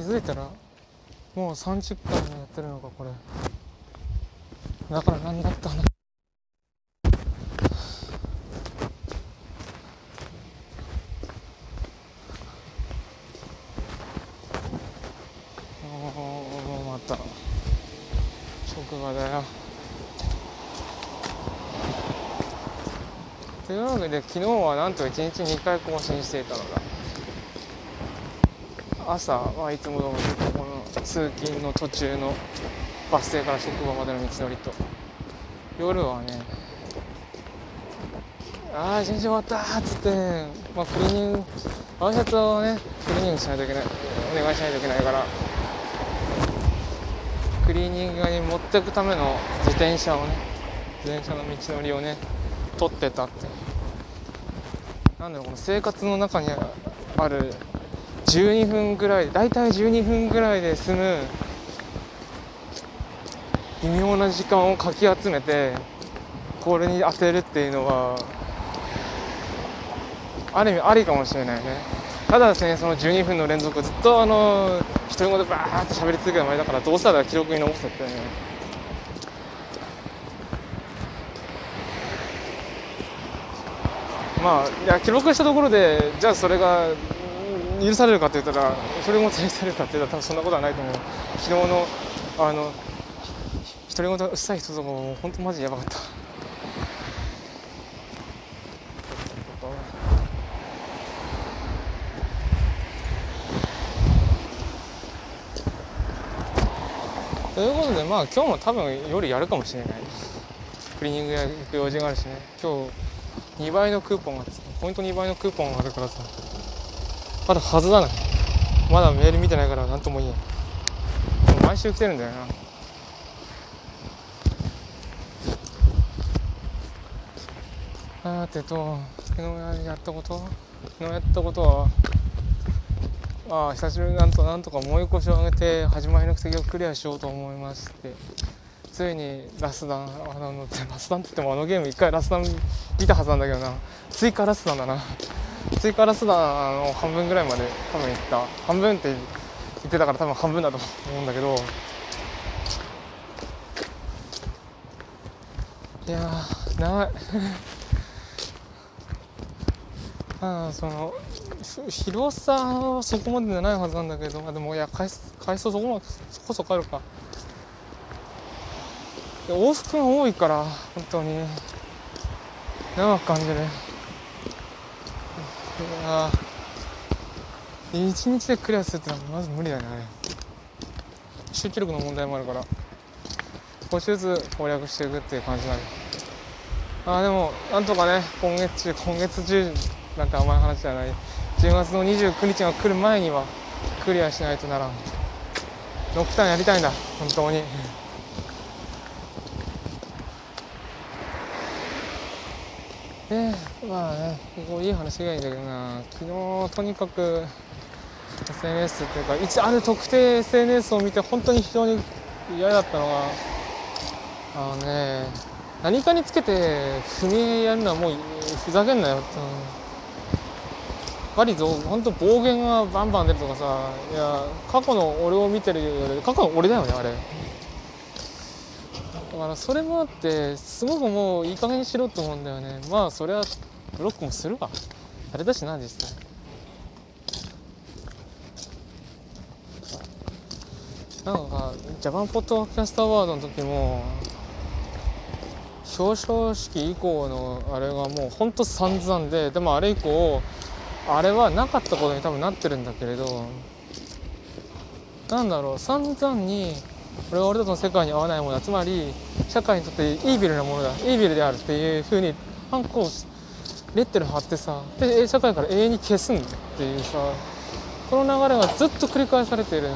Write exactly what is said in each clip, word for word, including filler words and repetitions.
気づいたらもうさんじゅっかいもやってるのかこれ。だから何だったの。おー、また職場だよ。というわけで昨日はなんといちにちにかい更新していたのだ。朝はいつもどおりこの通勤の途中のバス停から職場までの道のりと、夜はね、ああ一日終わったーっつって、ね、まあ、クリーニングワイシャツをねクリーニングしないといけない、お願いしないといけないから、クリーニングに持っていくための自転車をね、自転車の道のりをね取ってたって。なんだろう、この生活の中にあるじゅうにふんぐらい、だいたいじゅうにふんぐらいで済む微妙な時間をかき集めてこれに当てるっていうのはある意味ありかもしれないね。ただですね、そのじゅうにふんの連続ずっとあの独り言でバーって喋り続けたまでだから、どうしたら記録に残すってね。まあいや、記録したところでじゃあそれが許されるかって言ったら、それも許されるかって言ったら多分そんなことはないと思う。昨日のあの独り言うっさい人とかも本当マジやばかった。ということで、まあ今日も多分夜やるかもしれない。クリーニング屋行く用事があるしね。今日にばいのクーポンがポイントにばいのクーポンがあるからさ、まだはずだな。まだメール見てないからなんとも言えん。もう毎週来てるんだよな。あーてと、昨日やったこと昨日やったことは、ああ久しぶりになんとなんとかもう一個腰を上げて始まりの布石をクリアしようと思いまして、ついにラスダン、あのラスダンって言ってもあのゲーム一回ラスダン見たはずなんだけどな、追加ラスダンだな、追加ラスダンの半分ぐらいまで多分いった、半分って言ってたから多分半分だと思うんだけど、いやー長いああ、その広さはそこまでじゃないはずなんだけど、あでもいや回数、回数そこまでそこそこあるか。往復が多いから本当に長く感じる。いや一日でクリアするってのはまず無理だね。あれ集中力の問題もあるから少しずつ攻略していくっていう感じになる。ああでもなんとかね、今月中今月中なんて甘い話じゃない、じゅうがつのにじゅうくにちが来る前にはクリアしないとならん。ロックターンやりたいんだ本当にで、まあね、ここいい話がいいんだけどな、昨日とにかく エスエヌエス っていうか一ある特定 エスエヌエス を見て本当に非常に嫌だったのが、あのね、何かにつけて踏み絵やるのはもうふざけんなよって、バリゾほんと暴言がバンバン出るとかさ、いや過去の俺を見てるより過去の俺だよねあれ。だからそれもあってすごくもういい加減にしろと思うんだよね。まあそれはブロックもするわ、あれだしな実際。なんかジャパンポッドキャストアワードの時も表彰式以降のあれがもうほんと散々で、でもあれ以降あれはなかったことに多分なってるんだけれど、なんだろう、散々に俺は俺たちの世界に合わないものだ、つまり社会にとってイービルなものだ、イービルであるっていう風にハンコをレッテル貼ってさ、で社会から永遠に消すんっていうさ、この流れがずっと繰り返されている。うん、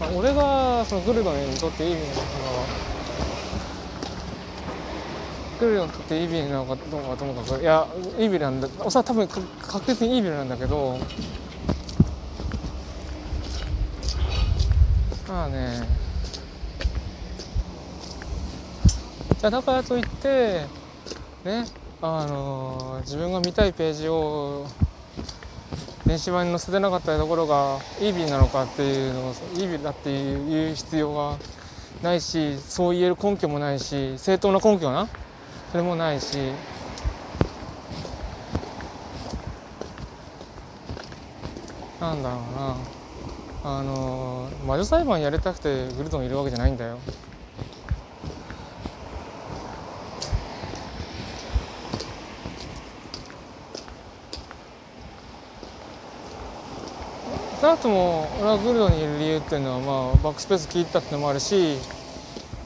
まあ、俺がそのグルドにとってイービルなのはグルドにとってイービルなのかどうかともかく、いやイービルなんだ、おそらく多分確実にイービルなんだけど、まあね、じゃあだからといってね、あの自分が見たいページを電子版に載せてなかったところが イービー なのかっていうのを イービー だっていう必要がないし、そう言える根拠もないし、正当な根拠なそれもないし、なんだろうな、あの魔女裁判やりたくてグルドンいるわけじゃないんだよ。その後も俺はグルドにいる理由っていうのは、まあ、バックスペース聞いたってのもあるし、じ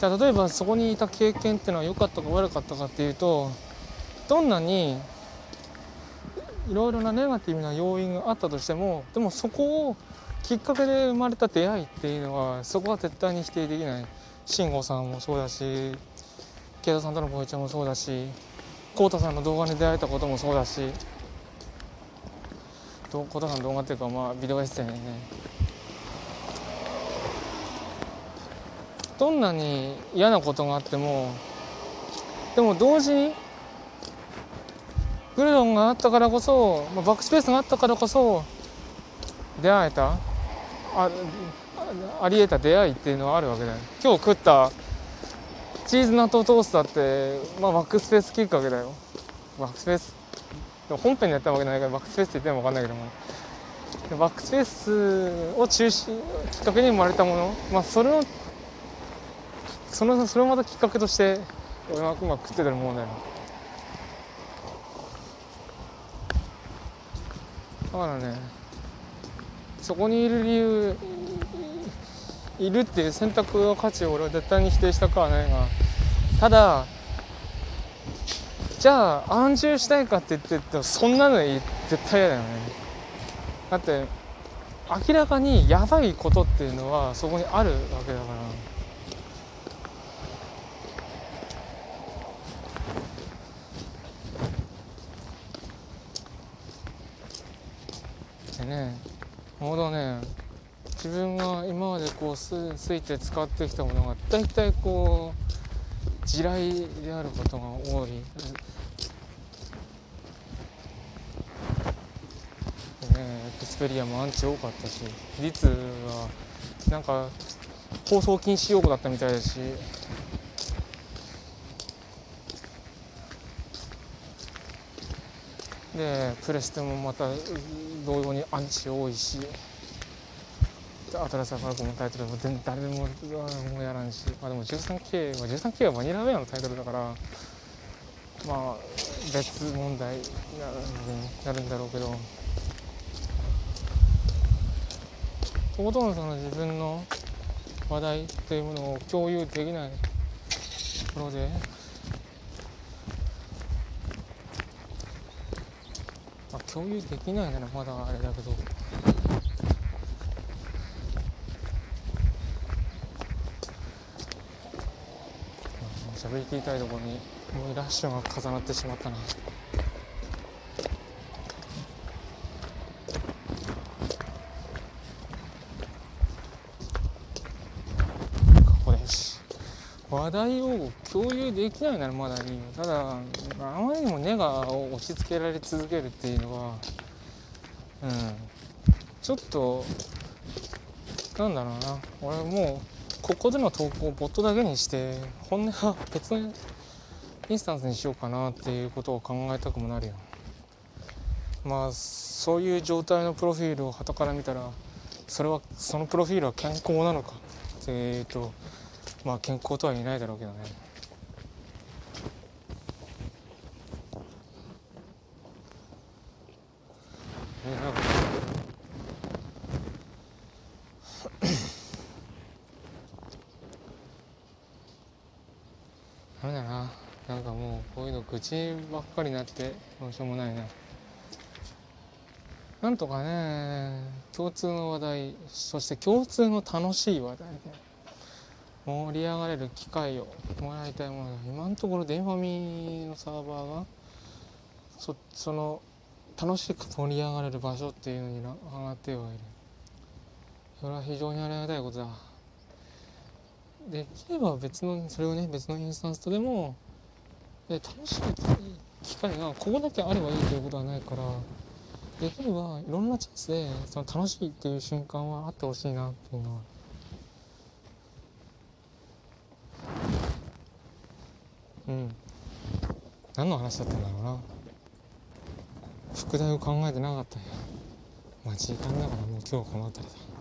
ゃあ例えばそこにいた経験っていうのは良かったか悪かったかっていうと、どんなにいろいろなネガティブな要因があったとしても、でもそこをきっかけで生まれた出会いっていうのは、そこは絶対に否定できない。慎吾さんもそうだし、慶太さんとのボイちゃんもそうだし、コウタさんの動画に出会えたこともそうだし、コウタさんの動画っていうか、まあビデオエッセイね。どんなに嫌なことがあっても、でも同時にグルドンがあったからこそ、まあ、バックスペースがあったからこそ出会えた あ, あり得た出会いっていうのはあるわけだよ。今日食ったチーズ納豆トースターって、まあ、バックスペースきっかけだよ。バックスペースでも本編でやったわけじゃないからバックスペースって言っても分かんないけども、でバックスペースを中心きっかけに生まれたもの、まあ、それをそのそれをまたきっかけとして俺はうまく食ってたものだよ。だからね、そこにいる理由いるっていう選択の価値を俺は絶対に否定したくはないが、ただじゃあ安住したいかって言ってそんなの絶対嫌だよね。だって明らかにやばいことっていうのはそこにあるわけだから。でね、ほどね、自分が今までこうすついて使ってきたものが大体こう地雷であることが多い。エクスペリアもアンチ多かったし、リツはなんか放送禁止用語だったみたいだし、でプレステもまた同様にアンチ多いし、新しいファルコンのタイトルも全然誰でももうやらんし、まあ、でも じゅうさんケー は じゅうさんケー はバニラウェアのタイトルだから、まあ別問題になるんだろうけど、とことんその自分の話題っていうものを共有できないところで、まあ、共有できないならまだあれだけど。喋り切りたいところにもうラッシュが重なってしまったな。これし話題を共有できないならまだいいよ。ただあまりにもネガを押し付けられ続けるっていうのは、うん、ちょっとなんだろうな。俺もうここでの投稿をボットだけにして本音は別のインスタンスにしようかなっていうことを考えたくもなるよ。まあそういう状態のプロフィールを傍から見たら、それはそのプロフィールは健康なのかっていうと、まあ健康とは言えないだろうけどね。愚痴ばっかりになってどうしようもないな。なんとかね、共通の話題、そして共通の楽しい話題で盛り上がれる機会をもらいたいものだ。今のところデンファミのサーバーが そ, その楽しく盛り上がれる場所っていうのに上がってはいる。それは非常にありがたいことだ。できれば別のそれをね別のインスタンスとでもで楽しく機会がここだけあればいいということはないから、できればいろんなチャンスでその楽しいっていう瞬間はあってほしいなっていうのは。うん。何の話だったんだろうな。副題を考えてなかったよ。まあ時間だからもう今日はこの辺りだ。